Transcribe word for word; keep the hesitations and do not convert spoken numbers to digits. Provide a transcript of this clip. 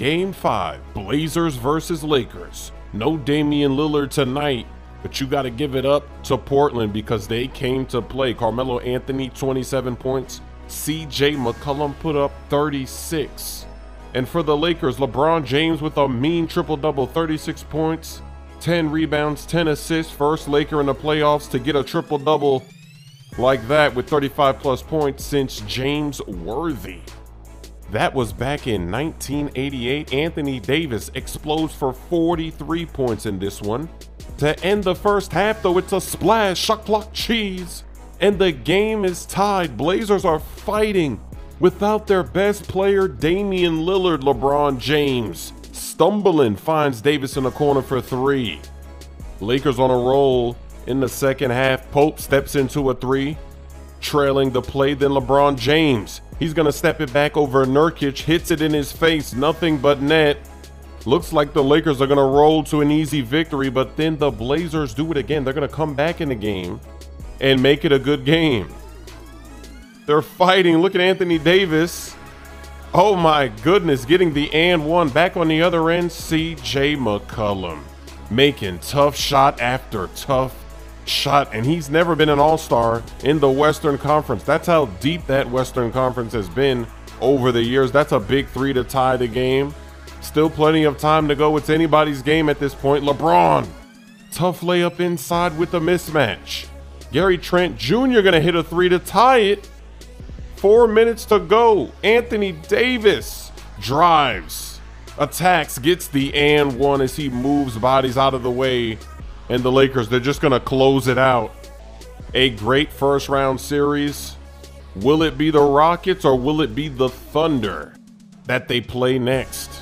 Game five, Blazers versus Lakers. No Damian Lillard tonight, but you got to give it up to Portland because they came to play. Carmelo Anthony, twenty-seven points. C J McCollum put up thirty-six. And for the Lakers, LeBron James with a mean triple-double, thirty-six points, ten rebounds, ten assists. First Laker in the playoffs to get a triple-double like that with thirty-five plus points since James Worthy. That was back in nineteen eighty-eight. Anthony Davis explodes for forty-three points in this one. To end the first half, though, it's a splash, shot clock cheese, and the game is tied. Blazers are fighting without their best player, Damian Lillard. LeBron James, stumbling, finds Davis in the corner for three. Lakers on a roll in the second half. Pope steps into a three, trailing the play. Then LeBron James, he's gonna step it back over Nurkic, hits it in his face, nothing but net. Looks like the Lakers are gonna roll to an easy victory, but then the Blazers do it again. They're gonna come back in the game and make it a good game. They're fighting. Look at Anthony Davis. Oh my goodness, getting the and one. Back on the other end, C J McCollum making tough shot after tough shot, and he's never been an all-star in the Western Conference. That's how deep that Western Conference has been over the years. That's a big three to tie the game. Still plenty of time to go. It's anybody's game at this point. LeBron, tough layup inside with a mismatch. Gary Trent Junior gonna hit a three to tie it. Four minutes to go. Anthony Davis drives, attacks, gets the and one as he moves bodies out of the way. And the Lakers, they're just gonna close it out. A great first round series. Will it be the Rockets or will it be the Thunder that they play next?